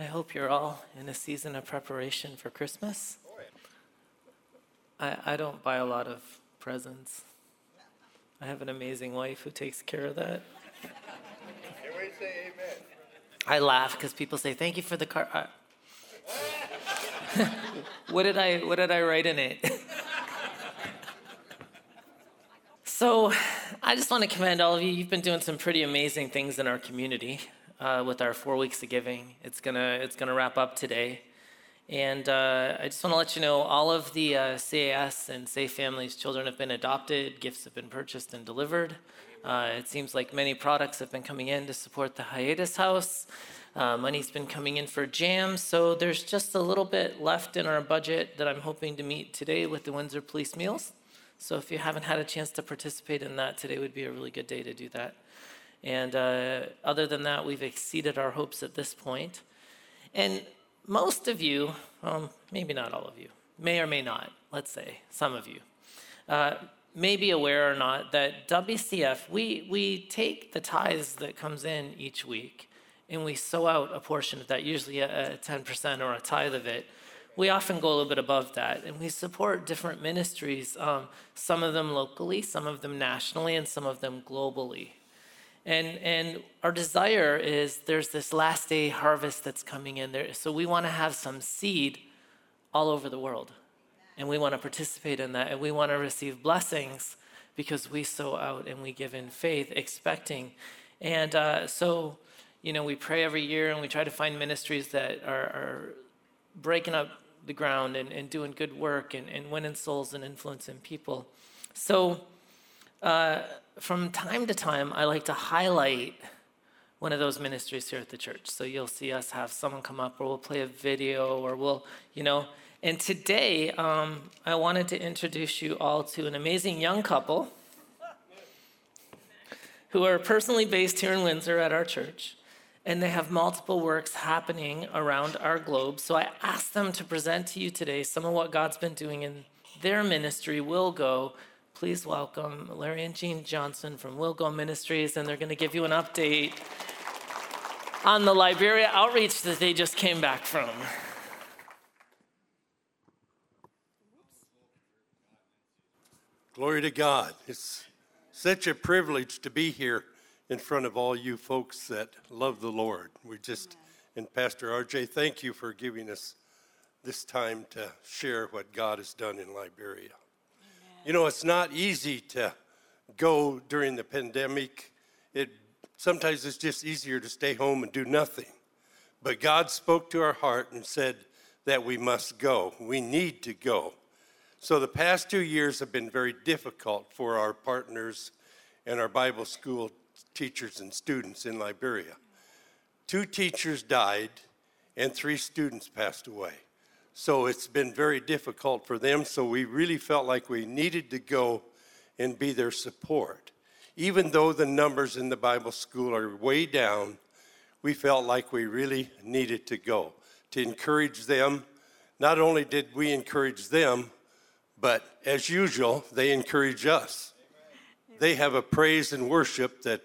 I hope you're all in a season of preparation for Christmas. I don't buy a lot of presents. I have an amazing wife who takes care of that. Everybody say amen. I laugh because people say, "Thank you for the car." What did I write in it? So I just want to commend all of you. You've been doing some pretty amazing things in our community with our 4 weeks of giving. It's gonna wrap up today. And I just want to let you know all of the CAS and Safe Families children have been adopted. Gifts have been purchased and delivered. It seems like many products have been coming in to support the Hiatus House. Money's been coming in for jam. So there's just a little bit left in our budget that I'm hoping to meet today with the Windsor Police Meals. So if you haven't had a chance to participate in that, today would be a really good day to do that. And other than that, we've exceeded our hopes at this point. And most of you, maybe not all of you, may or may not, let's say, some of you, may be aware or not that WCF, we take the tithes that comes in each week, and we sow out a portion of that, usually a 10% or a tithe of it. We often go a little bit above that, and we support different ministries, some of them locally, some of them nationally, and some of them globally. And our desire is there's this last day harvest that's coming in there, so we want to have some seed all over the world, and we want to participate in that, and we want to receive blessings because we sow out and we give in faith, expecting. And so, you know, we pray every year, and we try to find ministries that are breaking up the ground and doing good work and winning souls and influencing people. So from time to time, I like to highlight one of those ministries here at the church. So you'll see us have someone come up, or we'll play a video, or we'll, you know. And today, I wanted to introduce you all to an amazing young couple who are personally based here in Windsor at our church. And they have multiple works happening around our globe. So I asked them to present to you today some of what God's been doing in their ministry, Will Go. Please welcome Larry and Jean Johnson from Will Go Ministries, and they're going to give you an update on the Liberia outreach that they just came back from. Glory to God. It's such a privilege to be here in front of all you folks that love the Lord. And Pastor RJ, thank you for giving us this time to share what God has done in Liberia. Amen. You know, it's not easy to go during the pandemic. Sometimes it's just easier to stay home and do nothing. But God spoke to our heart and said that we must go. We need to go. So the past 2 years have been very difficult for our partners and our Bible school teachers and students in Liberia. 2 teachers died and 3 students passed away. So it's been very difficult for them. So we really felt like we needed to go and be their support. Even though the numbers in the Bible school are way down, we felt like we really needed to go to encourage them. Not only did we encourage them, but as usual, they encourage us. They have a praise and worship that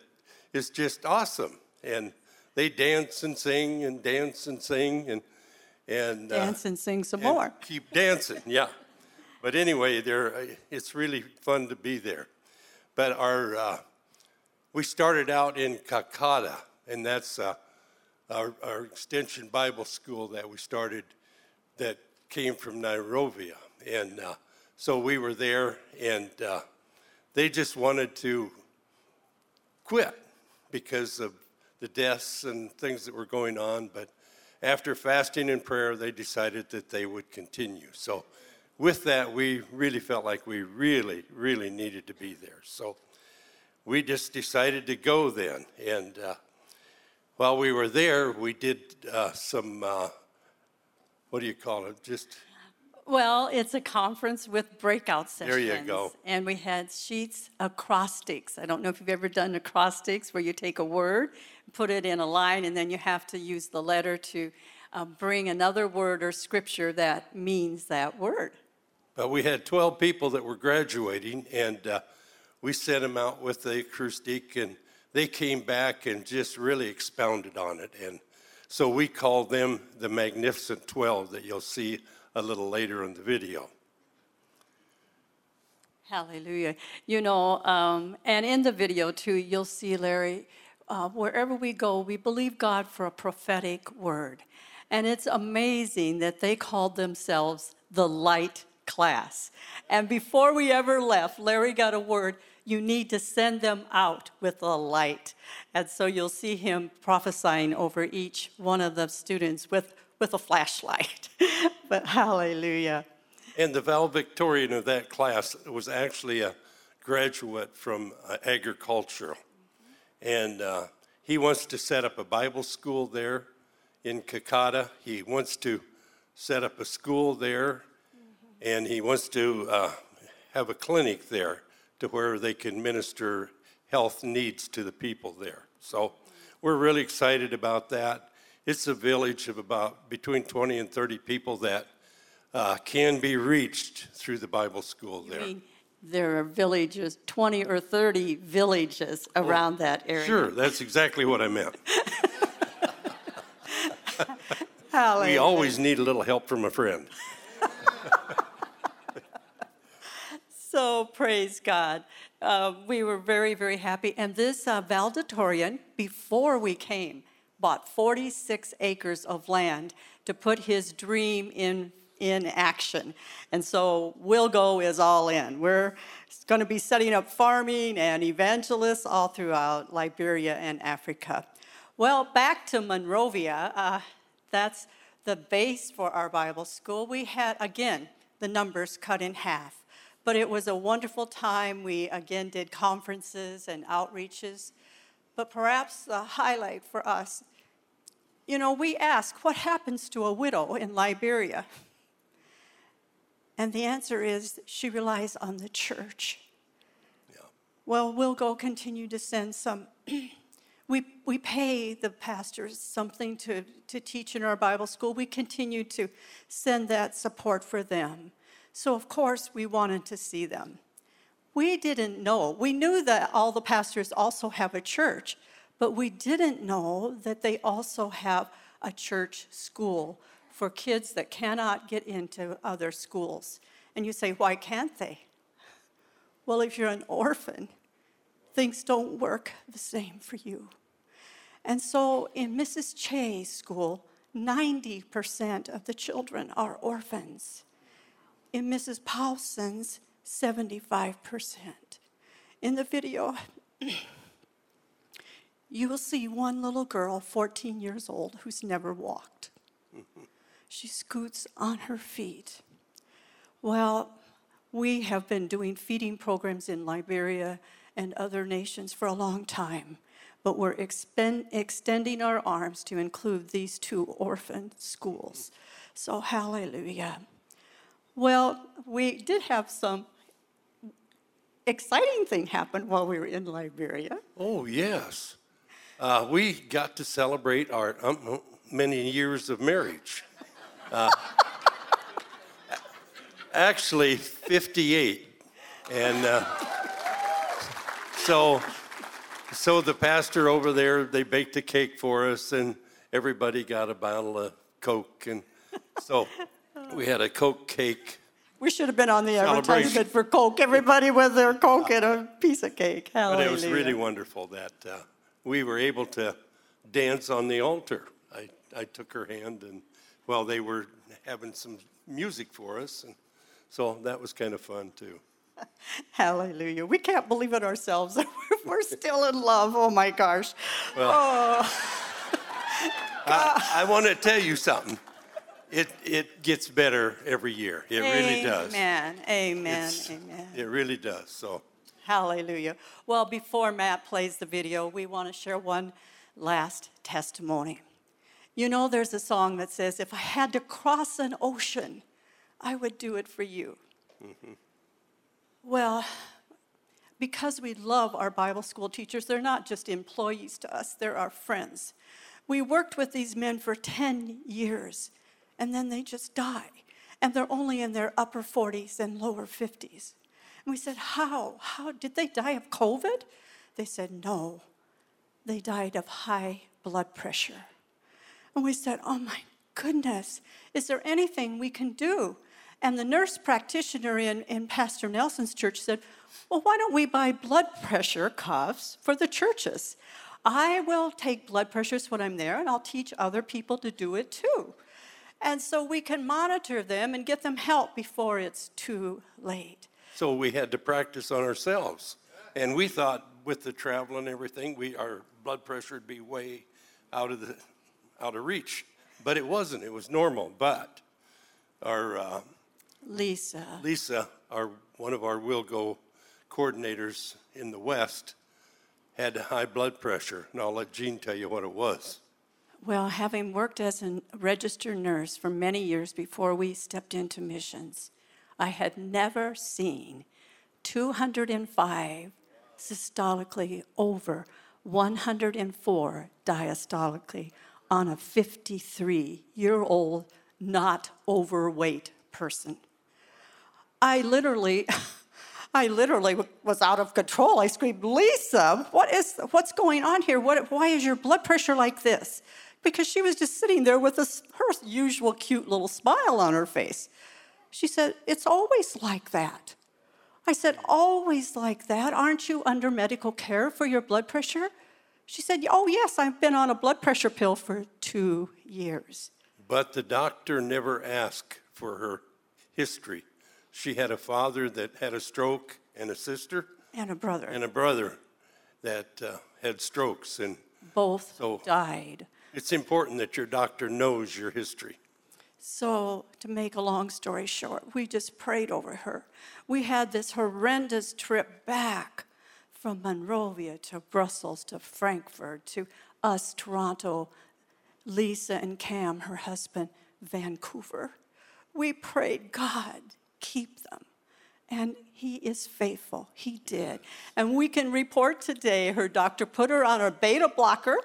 is just awesome. And they dance and sing and dance and sing and dance and sing some and more. Keep dancing, yeah. But anyway, it's really fun to be there. But we started out in Kakata, and that's our extension Bible school that we started that came from Nairobi. And so we were there, and they just wanted to quit because of the deaths and things that were going on. But after fasting and prayer, they decided that they would continue. So with that, we really felt like we really, really needed to be there. So we just decided to go then. And While we were there, we did some, what do you call it? Well, it's a conference with breakout sessions. There you go. And we had sheets, acrostics. I don't know if you've ever done acrostics where you take a word, put it in a line, and then you have to use the letter to bring another word or scripture that means that word. But we had 12 people that were graduating, and we sent them out with the acrostic, and they came back and just really expounded on it. And so we call them the Magnificent 12 that you'll see a little later in the video. Hallelujah. You know, and in the video too, you'll see, Larry, wherever we go, we believe God for a prophetic word. And it's amazing that they called themselves the Light Class. And before we ever left, Larry got a word, you need to send them out with a light. And so you'll see him prophesying over each one of the students with a flashlight. But hallelujah. And the valedictorian of that class was actually a graduate from agriculture. And he wants to set up a Bible school there in Kakata. He wants to set up a school there. And he wants to have a clinic there to where they can minister health needs to the people there. So we're really excited about that. It's a village of about between 20 and 30 people that can be reached through the Bible school there. You mean there are villages, 20 or 30 villages around that area. Sure, that's exactly what I meant. We always need a little help from a friend. So praise God. We were very, very happy. And this valedictorian, before we came, bought 46 acres of land to put his dream in action. And so Will Go is all in. We're going to be setting up farming and evangelists all throughout Liberia and Africa. Well, back to Monrovia. That's the base for our Bible school. We had, again, the numbers cut in half. But it was a wonderful time. We, again, did conferences and outreaches. But perhaps the highlight for us, you know, we ask, what happens to a widow in Liberia? And the answer is, she relies on the church. Yeah. Well, we'll go continue to send some. We pay the pastors something to teach in our Bible school. We continue to send that support for them. So, of course, we wanted to see them. We didn't know. We knew that all the pastors also have a church, but we didn't know that they also have a church school for kids that cannot get into other schools. And you say, why can't they? Well, if you're an orphan, things don't work the same for you. And so in Mrs. Che's school, 90% of the children are orphans. In Mrs. Paulson's, 75%. In the video, you will see one little girl, 14 years old, who's never walked. She scoots on her feet. Well, we have been doing feeding programs in Liberia and other nations for a long time, but we're extending our arms to include these two orphan schools. So hallelujah. Well, we did have some exciting thing happen while we were in Liberia. Oh, yes. We got to celebrate our many years of marriage. Actually, 58. And so the pastor over there, they baked a cake for us, and everybody got a bottle of Coke. And so... we had a Coke cake. We should have been on the advertisement for Coke. Everybody with their Coke and a piece of cake. Hallelujah. But it was really wonderful that we were able to dance on the altar. I took her hand, and well, they were having some music for us, and so that was kind of fun too. Hallelujah. We can't believe it ourselves. We're still in love. Oh my gosh. Well, I want to tell you something. It gets better every year. It really does. Amen. Amen. Amen. It really does. So. Hallelujah. Well, before Matt plays the video, we want to share one last testimony. You know, there's a song that says, if I had to cross an ocean, I would do it for you. Mm-hmm. Well, because we love our Bible school teachers, they're not just employees to us, they're our friends. We worked with these men for 10 years, and then they just die. And they're only in their upper 40s and lower 50s. And we said, how? How? Did they die of COVID? They said, no. They died of high blood pressure. And we said, oh my goodness, is there anything we can do? And the nurse practitioner in Pastor Nelson's church said, well, why don't we buy blood pressure cuffs for the churches? I will take blood pressures when I'm there, and I'll teach other people to do it too. And so we can monitor them and get them help before it's too late. So we had to practice on ourselves. And we thought with the travel and everything, our blood pressure would be way out of reach. But it wasn't. It was normal. But our Lisa, one of our Will Go coordinators in the West, had high blood pressure, and I'll let Jean tell you what it was. Well, having worked as a registered nurse for many years before we stepped into missions, I had never seen 205 systolically over 104 diastolically on a 53-year-old, not overweight person. I literally was out of control. I screamed, Lisa, what's going on here? Why is your blood pressure like this? Because she was just sitting there with her usual cute little smile on her face. She said, it's always like that. I said, always like that? Aren't you under medical care for your blood pressure? She said, oh, yes, I've been on a blood pressure pill for 2 years. But the doctor never asked for her history. She had a father that had a stroke and a sister. And a brother. That had strokes. And both died. It's important that your doctor knows your history. So to make a long story short, we just prayed over her. We had this horrendous trip back from Monrovia to Brussels to Frankfurt to us, Toronto, Lisa and Cam, her husband, Vancouver. We prayed, God, keep them. And he is faithful. He did. And we can report today her doctor put her on a beta blocker,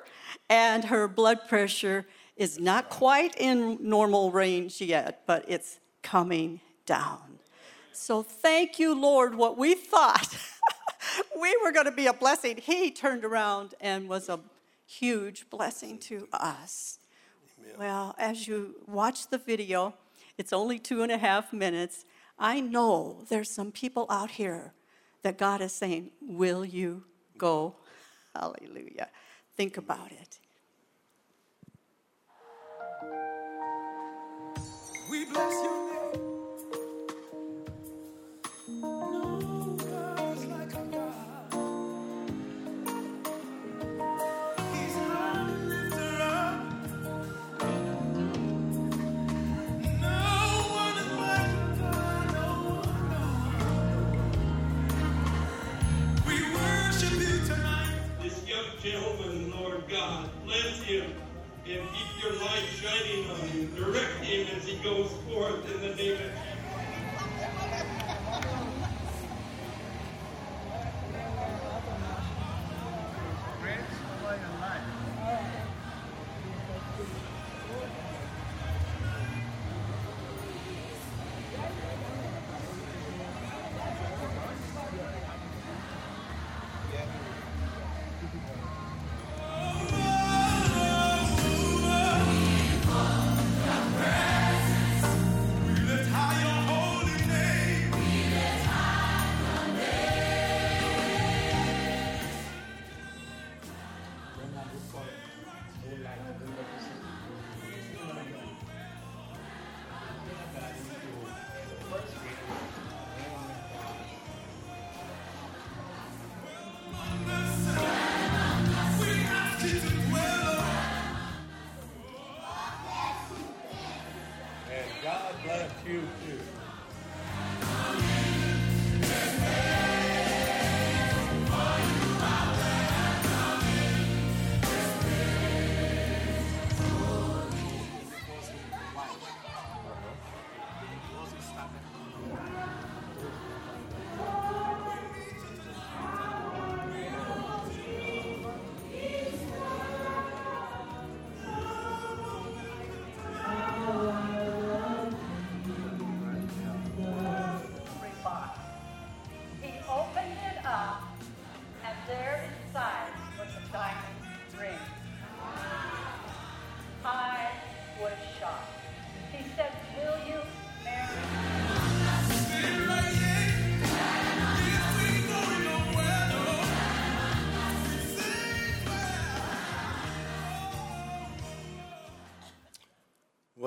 and her blood pressure is not quite in normal range yet, but it's coming down. So thank you, Lord. What we thought we were going to be a blessing, he turned around and was a huge blessing to us. Amen. Well, as you watch the video, it's only 2.5 minutes. I know there's some people out here that God is saying, will you go? Hallelujah. Think about it. We bless your name. No God's like our God. He's high and lifted up. No one is like God. We worship you tonight. This young gentleman, Lord God, bless him. And keep your light shining on him. Direct him as he goes forth in the name of Jesus.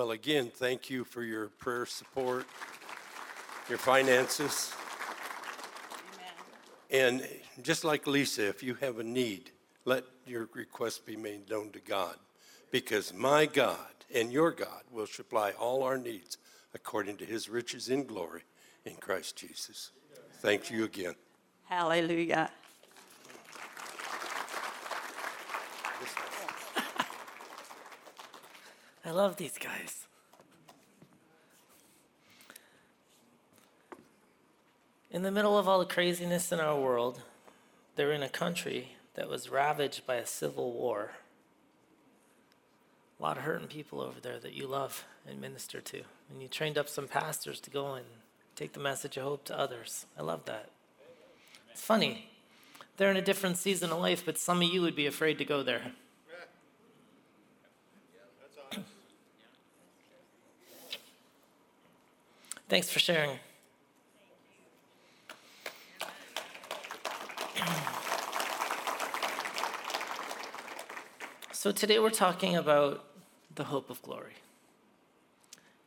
Well, again, thank you for your prayer support, your finances. Amen. And just like Lisa, if you have a need, let your request be made known to God, because my God and your God will supply all our needs according to his riches in glory in Christ Jesus. Thank you again. Hallelujah. I love these guys. In the middle of all the craziness in our world, they're in a country that was ravaged by a civil war. A lot of hurting people over there that you love and minister to. And you trained up some pastors to go and take the message of hope to others. I love that. It's funny. They're in a different season of life, but some of you would be afraid to go there. Thanks for sharing. So today we're talking about the hope of glory.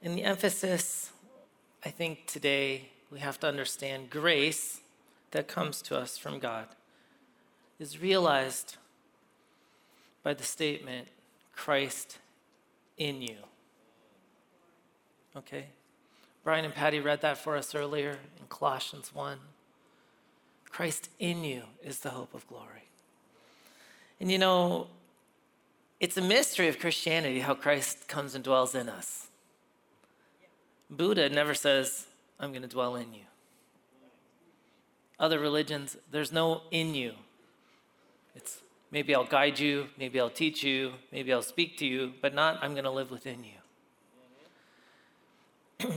And the emphasis, I think today we have to understand grace that comes to us from God is realized by the statement, Christ in you. Okay? Brian and Patty read that for us earlier in Colossians 1. Christ in you is the hope of glory. And you know, it's a mystery of Christianity how Christ comes and dwells in us. Buddha never says, I'm going to dwell in you. Other religions, there's no in you. It's maybe I'll guide you, maybe I'll teach you, maybe I'll speak to you, but not I'm going to live within you.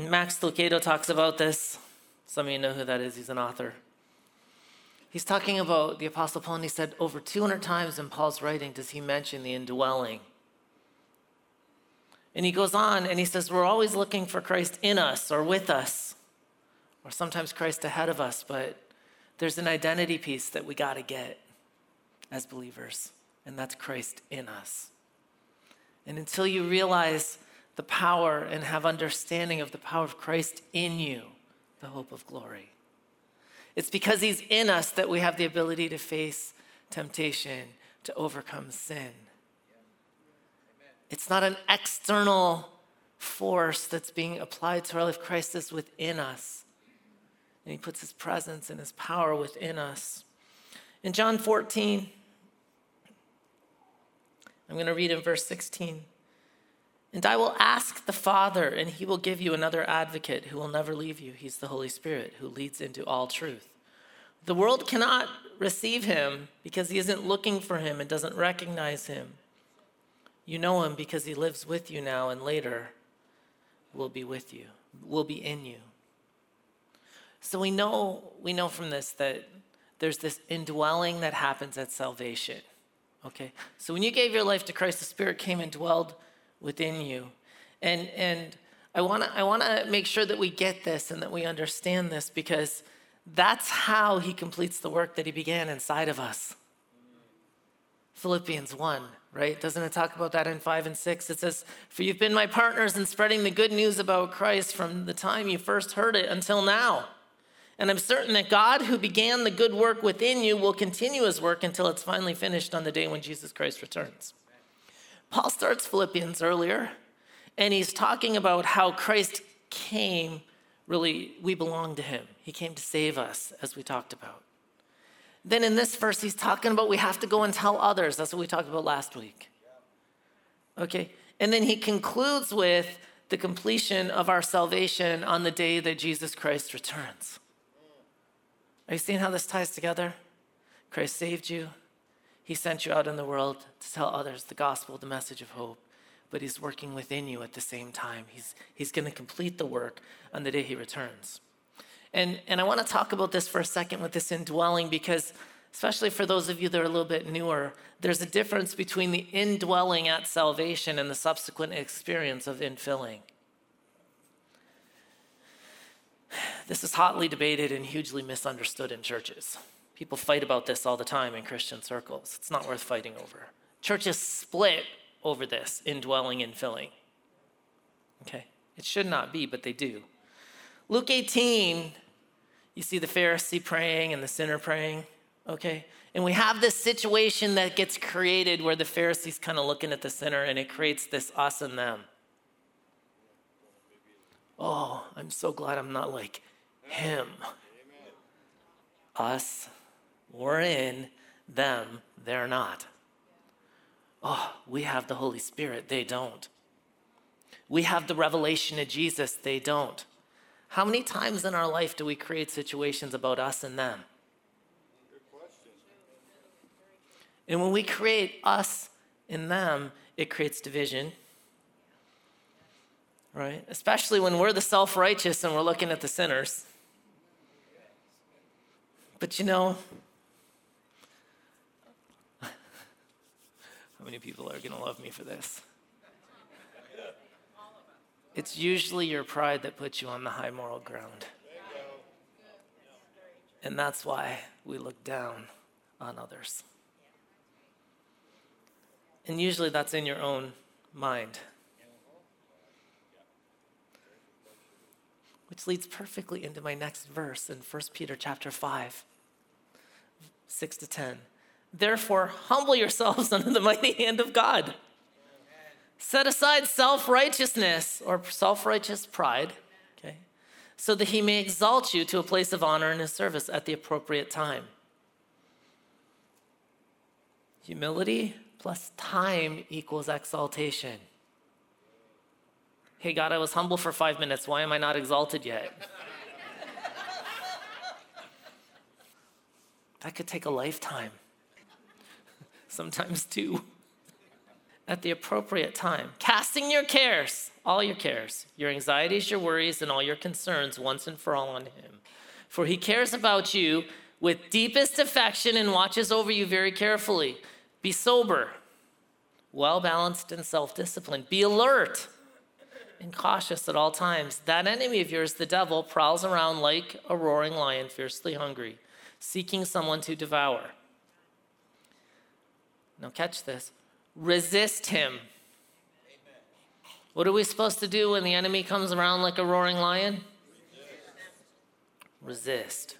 Max Lucado talks about this. Some of you know who that is. He's an author. He's talking about the Apostle Paul, and he said over 200 times in Paul's writing does he mention the indwelling. And he goes on and he says we're always looking for Christ in us or with us, or sometimes Christ ahead of us, but there's an identity piece that we got to get as believers, and that's Christ in us. And until you realize the power and have understanding of the power of Christ in you, the hope of glory. It's because he's in us that we have the ability to face temptation, to overcome sin. Yeah. Amen. It's not an external force that's being applied to our life. Christ is within us. And he puts his presence and his power within us. In John 14, I'm going to read in verse 16. And I will ask the Father, and he will give you another advocate who will never leave you. He's the Holy Spirit who leads into all truth. The world cannot receive him because he isn't looking for him and doesn't recognize him. You know him because he lives with you now and later will be with you, will be in you. So we know from this that there's this indwelling that happens at salvation. Okay? So when you gave your life to Christ, the Spirit came and dwelled within you. And I want to make sure that we get this and that we understand this, because that's how he completes the work that he began inside of us. Philippians 1, right? Doesn't it talk about that in 5 and 6? It says, for you've been my partners in spreading the good news about Christ from the time you first heard it until now. And I'm certain that God, who began the good work within you, will continue his work until it's finally finished on the day when Jesus Christ returns. Paul starts Philippians earlier, and he's talking about how Christ came, really, we belong to him. He came to save us, as we talked about. Then in this verse, he's talking about we have to go and tell others. That's what we talked about last week. Okay, and then he concludes with the completion of our salvation on the day that Jesus Christ returns. Are you seeing how this ties together? Christ saved you. He sent you out in the world to tell others the gospel, the message of hope, but he's working within you at the same time. He's going to complete the work on the day he returns. And I want to talk about this for a second with this indwelling, because especially for those of you that are a little bit newer, there's a difference between the indwelling at salvation and the subsequent experience of infilling. This is hotly debated and hugely misunderstood in churches. People fight about this all the time in Christian circles. It's not worth fighting over. Churches split over this, indwelling and filling. Okay? It should not be, but they do. Luke 18, you see the Pharisee praying and the sinner praying, okay? And we have this situation that gets created where the Pharisee's kind of looking at the sinner, and it creates this us and them. Oh, I'm so glad I'm not like him. Us, we're in. Them, they're not. Oh, we have the Holy Spirit. They don't. We have the revelation of Jesus. They don't. How many times in our life do we create situations about us and them? Good question. And when we create us and them, it creates division, right? Especially when we're the self-righteous and we're looking at the sinners. But you know, how many people are going to love me for this? It's usually your pride that puts you on the high moral ground. And that's why we look down on others. And usually that's in your own mind. Which leads perfectly into my next verse in 1 Peter chapter 5, 6 to 10. Therefore, humble yourselves under the mighty hand of God. Amen. Set aside self-righteousness or self-righteous pride, okay, so that he may exalt you to a place of honor in his service at the appropriate time. Humility plus time equals exaltation. Hey, God, I was humble for 5 minutes. Why am I not exalted yet? That could take a lifetime. Sometimes two. At the appropriate time. Casting your cares, all your cares, your anxieties, your worries, and all your concerns once and for all on him. For he cares about you with deepest affection and watches over you very carefully. Be sober, well-balanced, and self-disciplined. Be alert and cautious at all times. That enemy of yours, the devil, prowls around like a roaring lion, fiercely hungry, seeking someone to devour. Now catch this. Resist him. Amen. What are we supposed to do when the enemy comes around like a roaring lion? Resist.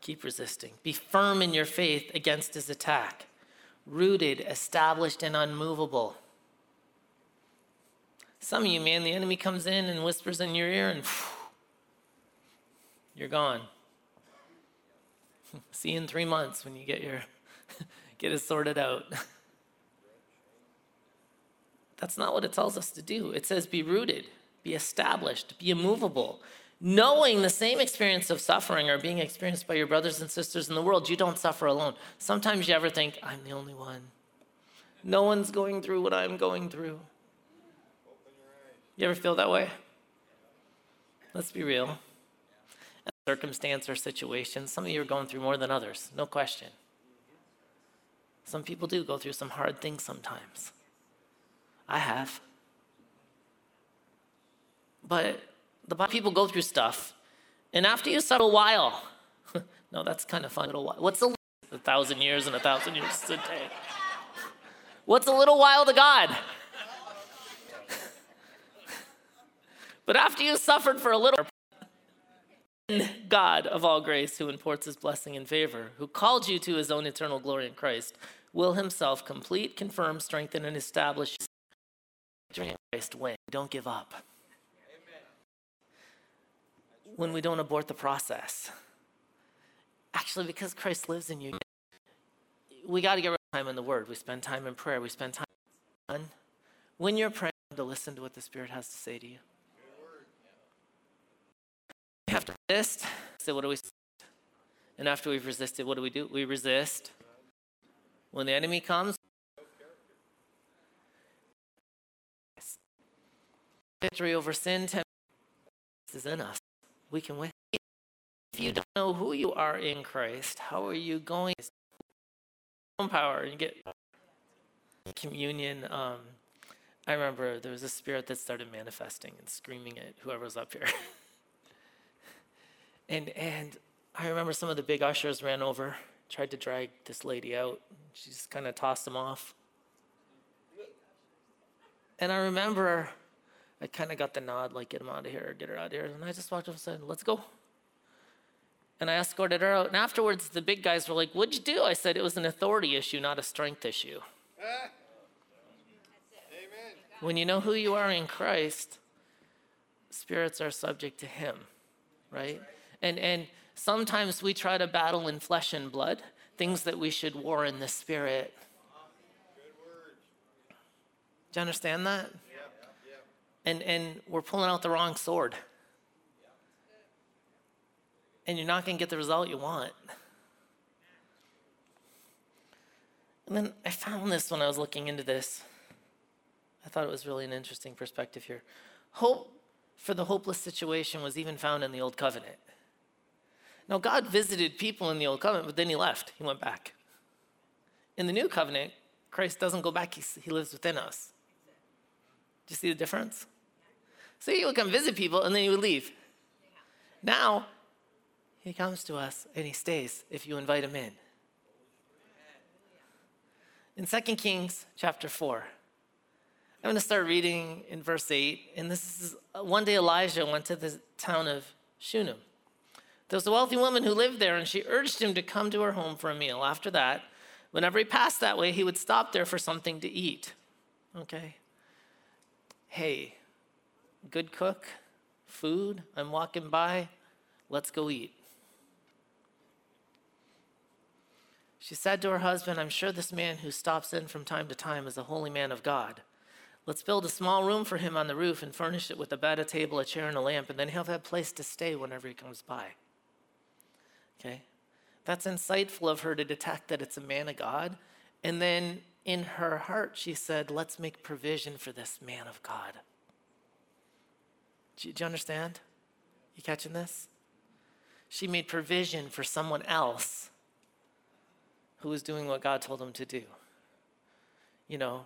Keep resisting. Be firm in your faith against his attack. Rooted, established, and unmovable. Some of you, man, the enemy comes in and whispers in your ear and phew, you're gone. See you in 3 months when you get your... Get it sorted out. That's not what it tells us to do. It says be rooted, be established, be immovable. Knowing the same experience of suffering or being experienced by your brothers and sisters in the world, you don't suffer alone. Sometimes you ever think, I'm the only one. No one's going through what I'm going through. You ever feel that way? Let's be real. Circumstance or situation, some of you are going through more than others, no question. Some people do go through some hard things sometimes. I have. But the people go through stuff. And after you settle a while, no, that's kind of fun. What's a 1,000 years and 1,000 years to day? What's a little while to God? But after you suffered for a little, God of all grace, who imports his blessing and favor, who called you to his own eternal glory in Christ, will himself complete, confirm, strengthen, and establish Christ when we don't give up. Amen. When we don't abort the process. Actually, because Christ lives in you, we got to get time in the Word. We spend time in prayer. We spend time. When you're praying, to listen to what the Spirit has to say to you. Have to resist. So what do we say? And after we've resisted, what do? We resist. When the enemy comes, victory over sin is in us. We can win. If you don't know who you are in Christ, how are you going to own power and get communion? I remember there was a spirit that started manifesting and screaming at whoever was up here. And I remember some of the big ushers ran over, tried to drag this lady out. She just kind of tossed them off. And I remember I kind of got the nod, like, get him out of here, get her out of here. And I just walked up and said, let's go. And I escorted her out. And afterwards, the big guys were like, what'd you do? I said, it was an authority issue, not a strength issue. Amen. When you know who you are in Christ, spirits are subject to him, right? And sometimes we try to battle in flesh and blood, things that we should war in the spirit. Do you understand that? And we're pulling out the wrong sword. And you're not going to get the result you want. And then I found this when I was looking into this. I thought it was really an interesting perspective here. Hope for the hopeless situation was even found in the Old Covenant. Now, God visited people in the Old Covenant, but then he left. He went back. In the New Covenant, Christ doesn't go back. He lives within us. Do you see the difference? So he would come visit people, and then he would leave. Now, he comes to us, and he stays if you invite him in. In 2 Kings chapter 4, I'm going to start reading in verse 8. And this is, one day Elijah went to the town of Shunem. There was a wealthy woman who lived there, and she urged him to come to her home for a meal. After that, whenever he passed that way, he would stop there for something to eat. Okay. Hey, good cook, food, I'm walking by, let's go eat. She said to her husband, I'm sure this man who stops in from time to time is a holy man of God. Let's build a small room for him on the roof and furnish it with a bed, a table, a chair, and a lamp, and then he'll have a place to stay whenever he comes by. Okay? That's insightful of her to detect that it's a man of God. And then in her heart, she said, let's make provision for this man of God. Do you understand? You catching this? She made provision for someone else who was doing what God told him to do. You know,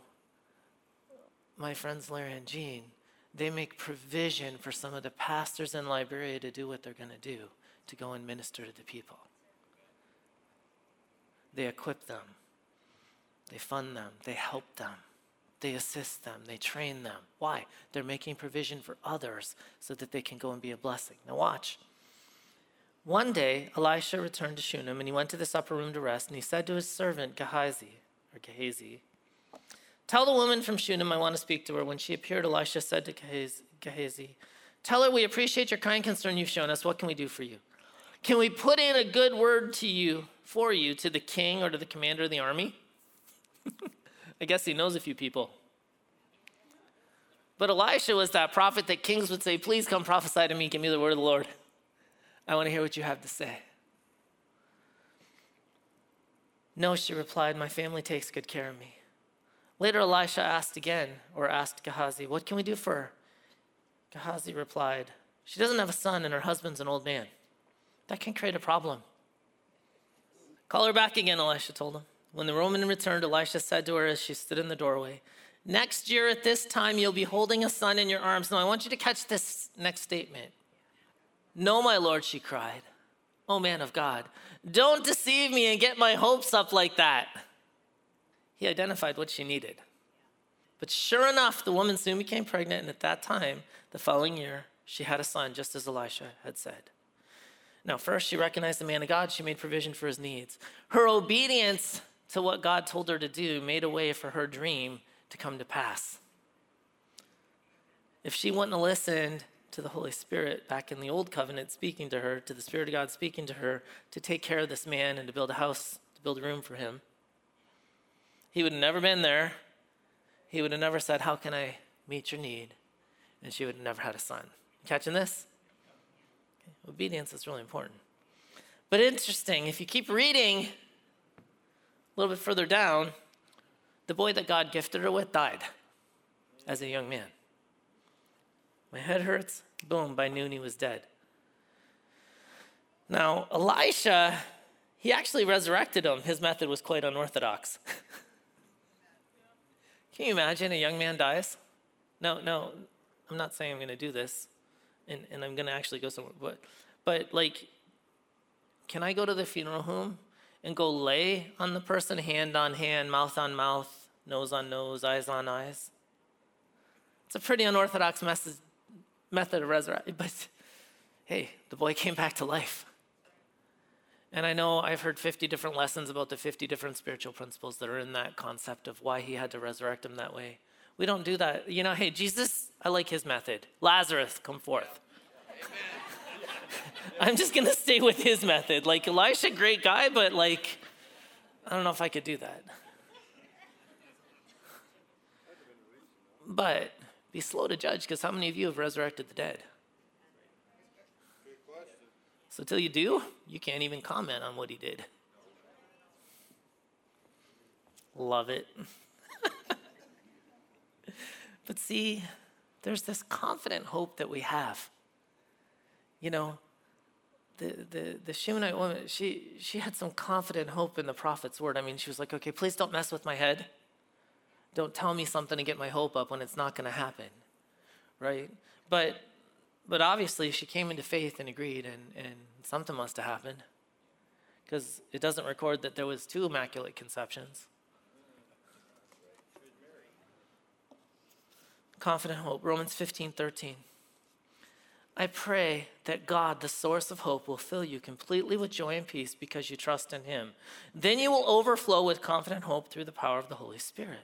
my friends Larry and Jean, they make provision for some of the pastors in Liberia to do what they're going to do, to go and minister to the people. They equip them. They fund them. They help them. They assist them. They train them. Why? They're making provision for others so that they can go and be a blessing. Now watch. One day, Elisha returned to Shunem, and he went to this upper room to rest, and he said to his servant Gehazi, tell the woman from Shunem I want to speak to her. When she appeared, Elisha said to Gehazi, tell her we appreciate your kind concern you've shown us. What can we do for you? Can we put in a good word for you to the king or to the commander of the army? I guess he knows a few people. But Elisha was that prophet that kings would say, please come prophesy to me, give me the word of the Lord. I want to hear what you have to say. No, she replied, my family takes good care of me. Later, Elisha asked Gehazi, what can we do for her? Gehazi replied, she doesn't have a son and her husband's an old man. That can create a problem. Call her back again, Elisha told him. When the Roman returned, Elisha said to her as she stood in the doorway, next year at this time, you'll be holding a son in your arms. Now, I want you to catch this next statement. No, my Lord, she cried. Oh, man of God, don't deceive me and get my hopes up like that. He identified what she needed. But sure enough, the woman soon became pregnant. And at that time, the following year, she had a son, just as Elisha had said. Now, first, she recognized the man of God. She made provision for his needs. Her obedience to what God told her to do made a way for her dream to come to pass. If she wouldn't have listened to the Holy Spirit back in the Old Covenant speaking to her, to the Spirit of God speaking to her, to take care of this man and to build a house, to build a room for him, he would have never been there. He would have never said, how can I meet your need? And she would have never had a son. Catching this? Okay. Obedience is really important. But interesting, if you keep reading, a little bit further down, the boy that God gifted her with died as a young man. My head hurts. Boom, by noon he was dead. Now, Elisha, he actually resurrected him. His method was quite unorthodox. Can you imagine a young man dies? No, I'm not saying I'm going to do this, and I'm going to actually go somewhere. But like, can I go to the funeral home and go lay on the person, hand on hand, mouth on mouth, nose on nose, eyes on eyes? It's a pretty unorthodox method of resurrection, but hey, the boy came back to life. And I know I've heard 50 different lessons about the 50 different spiritual principles that are in that concept of why he had to resurrect him that way. We don't do that. You know, hey, Jesus, I like his method. Lazarus, come forth. I'm just going to stay with his method. Like, Elisha, great guy, but like, I don't know if I could do that. But be slow to judge, because how many of you have resurrected the dead? So till you do, you can't even comment on what he did. Love it. But see, there's this confident hope that we have. You know, the Shunammite woman, she had some confident hope in the prophet's word. I mean, she was like, okay, please don't mess with my head. Don't tell me something to get my hope up when it's not going to happen, right? But obviously she came into faith and agreed, and something must have happened, because it doesn't record that there was 2 immaculate conceptions. Confident hope, Romans 15:13. I pray that God, the source of hope, will fill you completely with joy and peace because you trust in him. Then you will overflow with confident hope through the power of the Holy Spirit.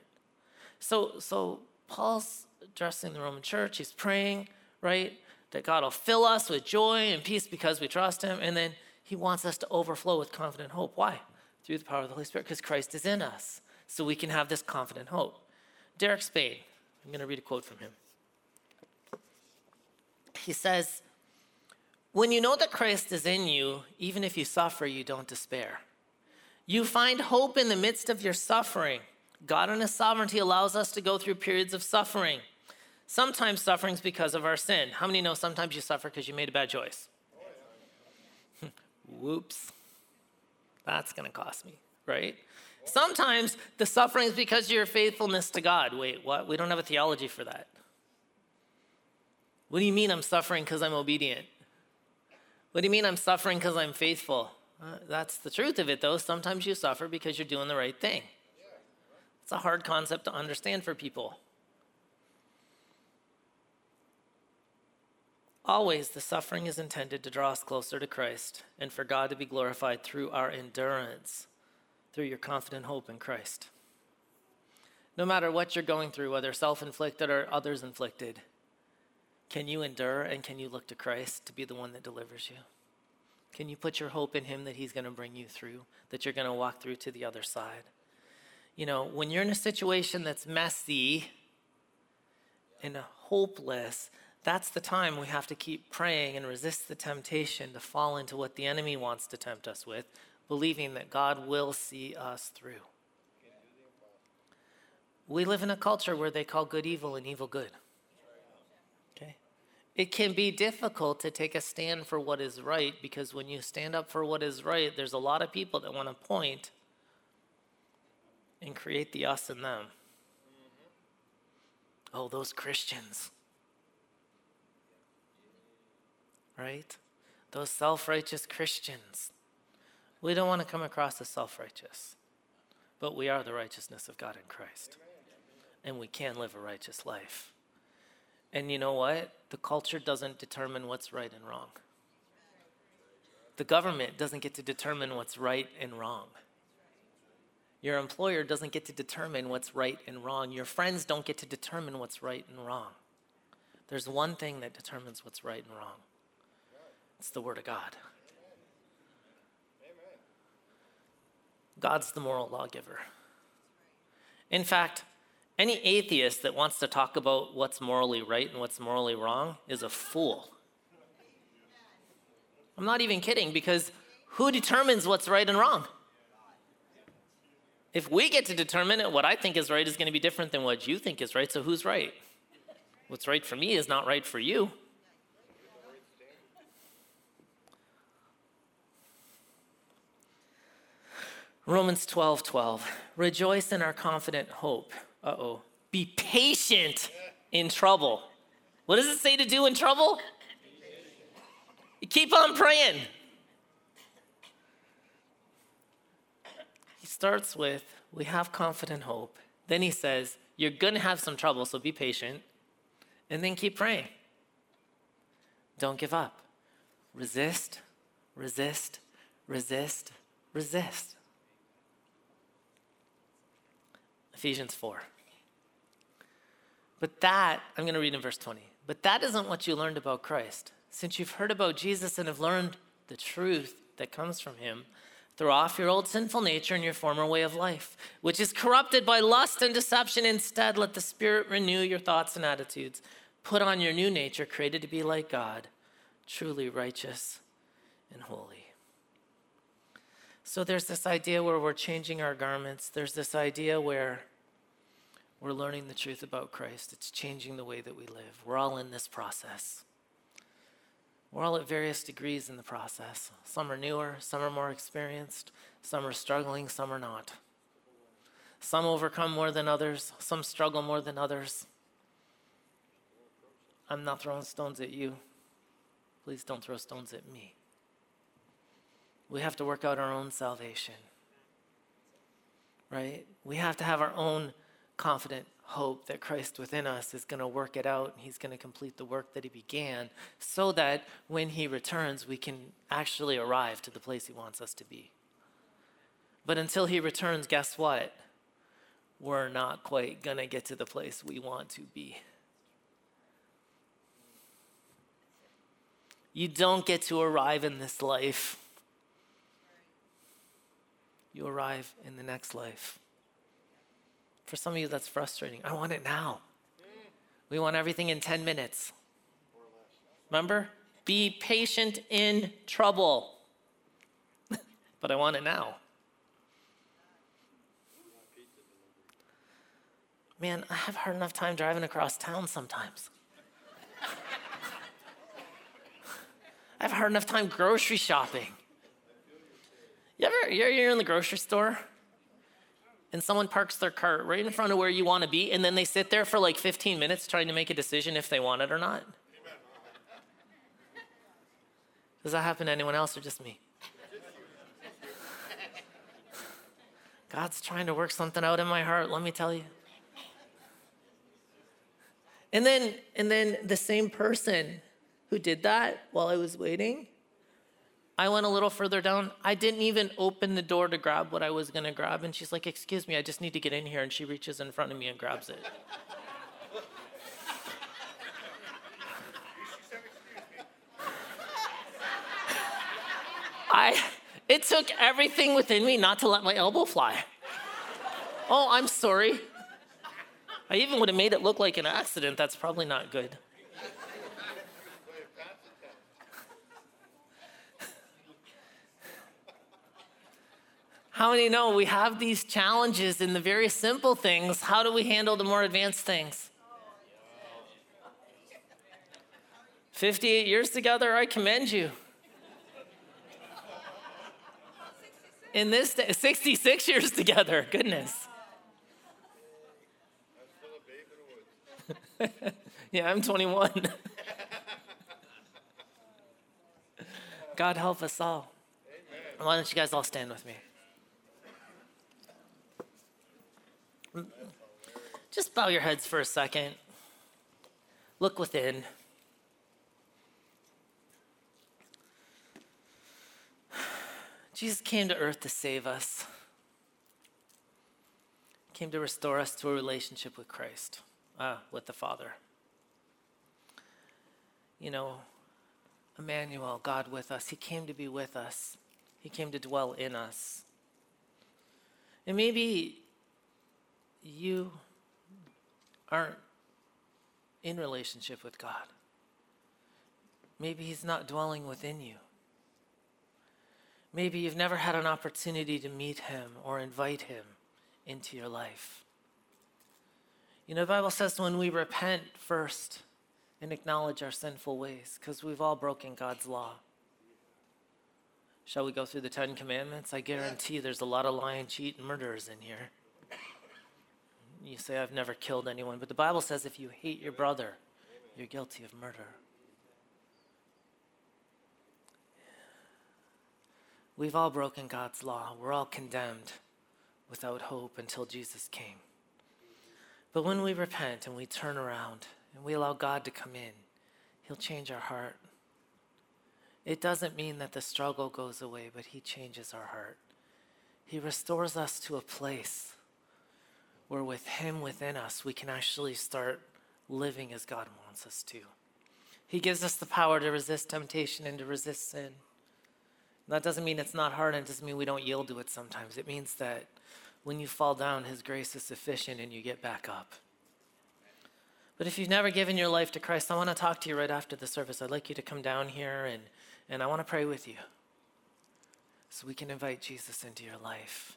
So Paul's addressing the Roman church. He's praying, right, that God will fill us with joy and peace because we trust him. And then he wants us to overflow with confident hope. Why? Through the power of the Holy Spirit, because Christ is in us. So we can have this confident hope. Derek Spain, I'm going to read a quote from him. He says, when you know that Christ is in you, even if you suffer, you don't despair. You find hope in the midst of your suffering. God in his sovereignty allows us to go through periods of suffering. Sometimes suffering's because of our sin. How many know sometimes you suffer because you made a bad choice? Whoops. That's going to cost me, right? Sometimes the suffering is because of your faithfulness to God. Wait, what? We don't have a theology for that. What do you mean I'm suffering because I'm obedient? What do you mean I'm suffering because I'm faithful? That's the truth of it, though. Sometimes you suffer because you're doing the right thing. It's a hard concept to understand for people. Always, the suffering is intended to draw us closer to Christ and for God to be glorified through our endurance, through your confident hope in Christ. No matter what you're going through, whether self-inflicted or others inflicted, can you endure and can you look to Christ to be the one that delivers you? Can you put your hope in him that he's going to bring you through, that you're going to walk through to the other side? You know, when you're in a situation that's messy and hopeless, that's the time we have to keep praying and resist the temptation to fall into what the enemy wants to tempt us with, believing that God will see us through. We live in a culture where they call good evil and evil good. Okay? It can be difficult to take a stand for what is right, because when you stand up for what is right, there's a lot of people that want to point and create the us in them. Oh, those Christians. Right? Those self-righteous Christians. We don't want to come across as self-righteous. But we are the righteousness of God in Christ. And we can live a righteous life. And you know what? The culture doesn't determine what's right and wrong. The government doesn't get to determine what's right and wrong. Your employer doesn't get to determine what's right and wrong. Your friends don't get to determine what's right and wrong. There's one thing that determines what's right and wrong. It's the Word of God. Amen. God's the moral lawgiver. In fact, any atheist that wants to talk about what's morally right and what's morally wrong is a fool. I'm not even kidding, because who determines what's right and wrong? If we get to determine it, what I think is right is going to be different than what you think is right, so who's right? What's right for me is not right for you. Romans 12:12. Rejoice in our confident hope. Uh-oh. Be patient in trouble. What does it say to do in trouble? You keep on praying. Starts with, we have confident hope. Then he says, you're going to have some trouble, so be patient. and then keep praying. Don't give up. Resist, resist, resist, resist. Ephesians 4. But that, I'm going to read in verse 20. But that isn't what you learned about Christ. Since you've heard about Jesus and have learned the truth that comes from him, throw off your old sinful nature and your former way of life, which is corrupted by lust and deception. Instead, let the Spirit renew your thoughts and attitudes. Put on your new nature, created to be like God, truly righteous and holy. So there's this idea where we're changing our garments. There's this idea where we're learning the truth about Christ. It's changing the way that we live. We're all in this process. We're all at various degrees in the process. Some are newer, some are more experienced, some are struggling, some are not. Some overcome more than others, some struggle more than others. I'm not throwing stones at you. Please don't throw stones at me. We have to work out our own salvation, right? We have to have our own confident hope that Christ within us is going to work it out, and he's going to complete the work that he began, so that when he returns, we can actually arrive to the place he wants us to be. But until he returns, guess what? We're not quite going to get to the place we want to be. You don't get to arrive in this life. You arrive in the next life. For some of you, that's frustrating. I want it now. We want everything in 10 minutes. Remember? Be patient in trouble. But I want it now. Man, I have a hard enough time driving across town sometimes. I have a hard enough time grocery shopping. You're in the grocery store? And someone parks their cart right in front of where you want to be, and then they sit there for like 15 minutes trying to make a decision if they want it or not. Amen. Does that happen to anyone else or just me? God's trying to work something out in my heart, let me tell you. And then the same person who did that while I was waiting, I went a little further down. I didn't even open the door to grab what I was going to grab. And she's like, excuse me, I just need to get in here. And she reaches in front of me and grabs it. It took everything within me not to let my elbow fly. Oh, I'm sorry. I even would have made it look like an accident. That's probably not good. How many know we have these challenges in the very simple things? How do we handle the more advanced things? 58 years together, I commend you. In this, 66 years together, goodness. I'm still a babe in the woods. Yeah, I'm 21. God help us all. Amen. Why don't you guys all stand with me? Just bow your heads for a second. Look within. Jesus came to earth to save us. He came to restore us to a relationship with Christ, with the Father. You know, Emmanuel, God with us. He came to be with us. He came to dwell in us. And maybe you aren't in relationship with God. Maybe he's not dwelling within you. Maybe you've never had an opportunity to meet him or invite him into your life. You know, the Bible says when we repent first and acknowledge our sinful ways, because we've all broken God's law. Shall we go through the 10 commandments? I guarantee there's a lot of lying, cheat, and murderers in here. You say, I've never killed anyone. But the Bible says if you hate your brother, you're guilty of murder. We've all broken God's law. We're all condemned without hope until Jesus came. But when we repent and we turn around and we allow God to come in, he'll change our heart. It doesn't mean that the struggle goes away, but he changes our heart. He restores us to a place where with him within us, we can actually start living as God wants us to. He gives us the power to resist temptation and to resist sin. That doesn't mean it's not hard, and it doesn't mean we don't yield to it sometimes. It means that when you fall down, his grace is sufficient and you get back up. But if you've never given your life to Christ, I want to talk to you right after the service. I'd like you to come down here and I want to pray with you so we can invite Jesus into your life.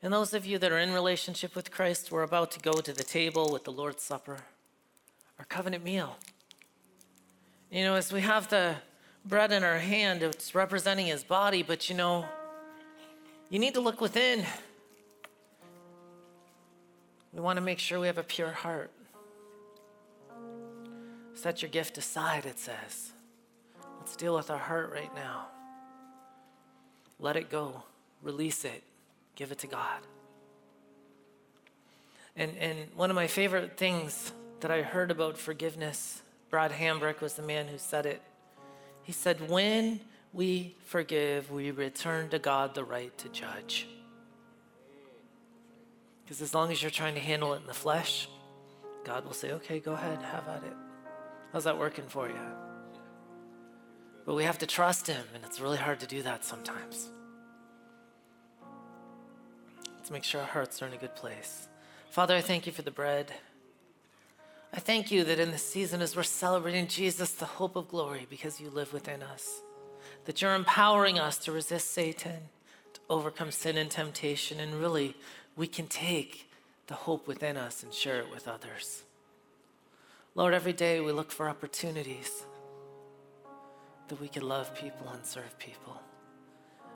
And those of you that are in relationship with Christ, we're about to go to the table with the Lord's Supper, our covenant meal. You know, as we have the bread in our hand, it's representing his body, but you know, you need to look within. We want to make sure we have a pure heart. Set your gift aside, it says. Let's deal with our heart right now. Let it go. Release it. Give it to God. And one of my favorite things that I heard about forgiveness, Brad Hambrick was the man who said it. He said, when we forgive, we return to God the right to judge. Because as long as you're trying to handle it in the flesh, God will say, okay, go ahead, have at it. How's that working for you? But we have to trust him, and it's really hard to do that sometimes. Make sure our hearts are in a good place. Father, I thank you for the bread. I thank you that in this season as we're celebrating Jesus, the hope of glory, because you live within us, that you're empowering us to resist Satan, to overcome sin and temptation, and really we can take the hope within us and share it with others. Lord, every day we look for opportunities that we can love people and serve people.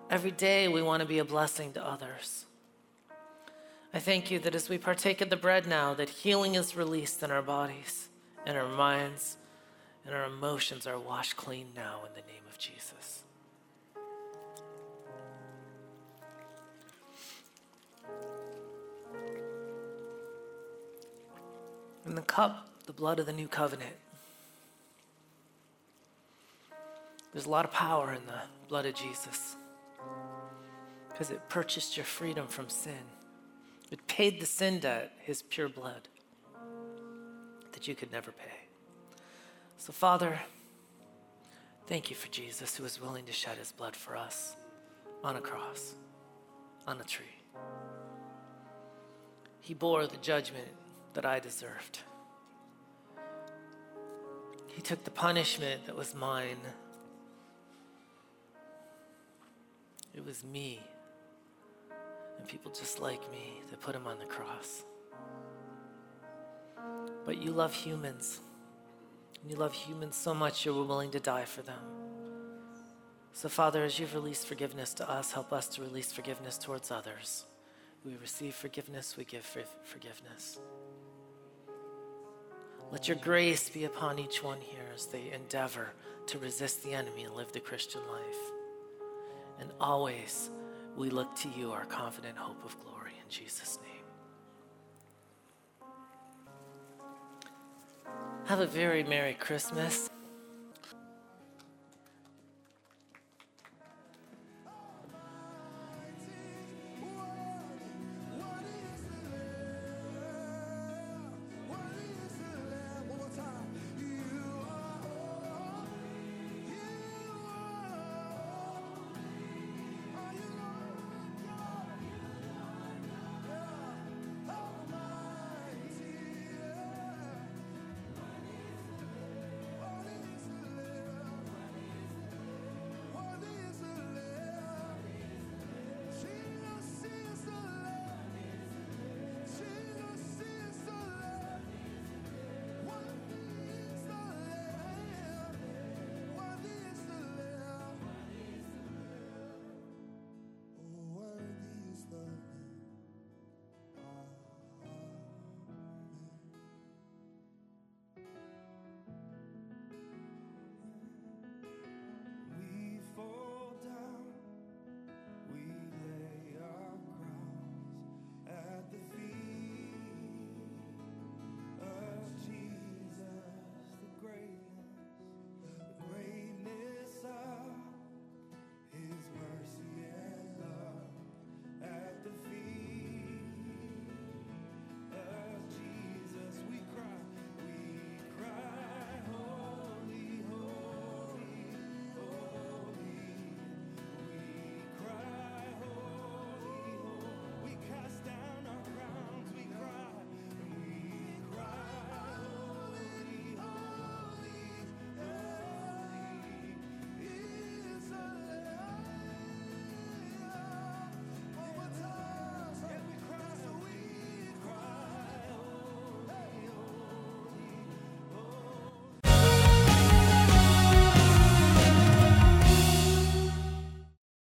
Every day we want to be a blessing to others. I thank you that as we partake of the bread now, that healing is released in our bodies, in our minds, and our emotions are washed clean now in the name of Jesus. In the cup, the blood of the new covenant. There's a lot of power in the blood of Jesus because it purchased your freedom from sin. It paid the sin debt, his pure blood, that you could never pay. So Father, thank you for Jesus who was willing to shed his blood for us on a cross, on a tree. He bore the judgment that I deserved. He took the punishment that was mine. It was me. And people just like me that put him on the cross. But you love humans. You love humans so much you were willing to die for them. So Father, as you've released forgiveness to us, help us to release forgiveness towards others. We receive forgiveness, we give forgiveness. Let your grace be upon each one here as they endeavor to resist the enemy and live the Christian life. And always, we look to you, our confident hope of glory, in Jesus' name. Have a very Merry Christmas.